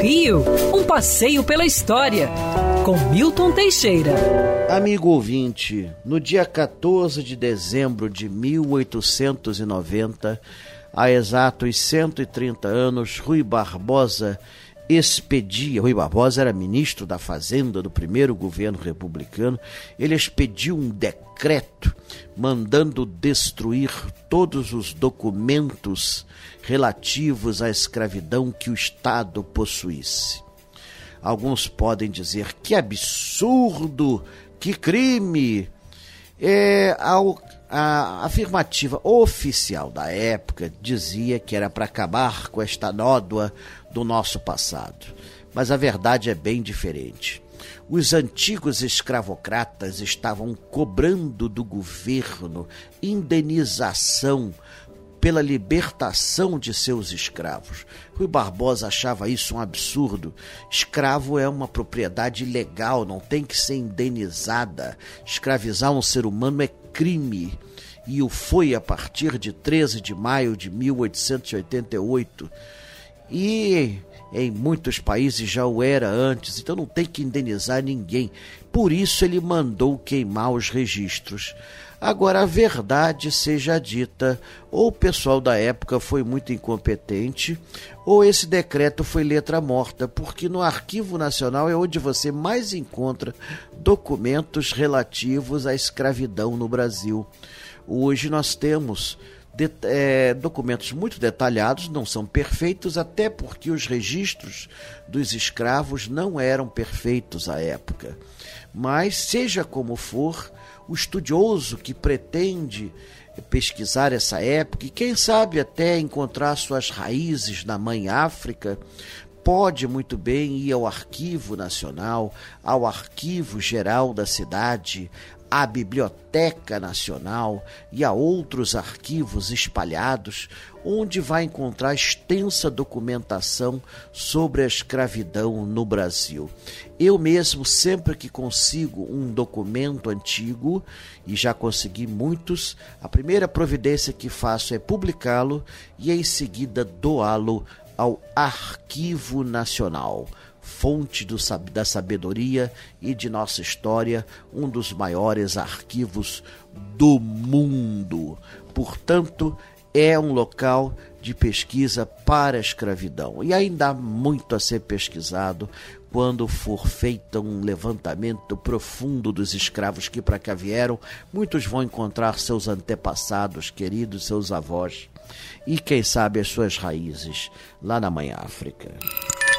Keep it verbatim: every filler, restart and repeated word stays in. Rio, um passeio pela história, com Milton Teixeira. Amigo ouvinte, no dia catorze de dezembro de mil oitocentos e noventa, há exatos cento e trinta anos, Rui Barbosa expedia, Rui Barbosa era ministro da Fazenda do primeiro governo republicano, ele expediu um decreto mandando destruir todos os documentos relativos à escravidão que o Estado possuísse. Alguns podem dizer que absurdo, que crime. É, a afirmativa oficial da época dizia que era para acabar com esta nódoa do nosso passado, mas a verdade é bem diferente. Os antigos escravocratas estavam cobrando do governo indenização pela libertação de seus escravos. Rui Barbosa achava isso um absurdo. Escravo é uma propriedade ilegal, não tem que ser indenizada. Escravizar um ser humano é crime. E o foi a partir de treze de maio de mil oitocentos e oitenta e oito. E em muitos países já o era antes, então não tem que indenizar ninguém. Por isso ele mandou queimar os registros. Agora, a verdade seja dita, ou o pessoal da época foi muito incompetente, ou esse decreto foi letra morta, porque no Arquivo Nacional é onde você mais encontra documentos relativos à escravidão no Brasil. Hoje nós temos de, é, documentos muito detalhados, não são perfeitos, até porque os registros dos escravos não eram perfeitos à época. Mas, seja como for, o estudioso que pretende pesquisar essa época e quem sabe até encontrar suas raízes na Mãe África, pode muito bem ir ao Arquivo Nacional, ao Arquivo Geral da Cidade, à Biblioteca Nacional e a outros arquivos espalhados, onde vai encontrar extensa documentação sobre a escravidão no Brasil. Eu mesmo, sempre que consigo um documento antigo, e já consegui muitos, a primeira providência que faço é publicá-lo e em seguida doá-lo ao Arquivo Nacional, fonte do, da sabedoria e de nossa história, um dos maiores arquivos do mundo. Portanto, é um local de pesquisa para a escravidão. E ainda há muito a ser pesquisado quando for feito um levantamento profundo dos escravos que para cá vieram. Muitos vão encontrar seus antepassados queridos, seus avós e, quem sabe, as suas raízes lá na Mãe África.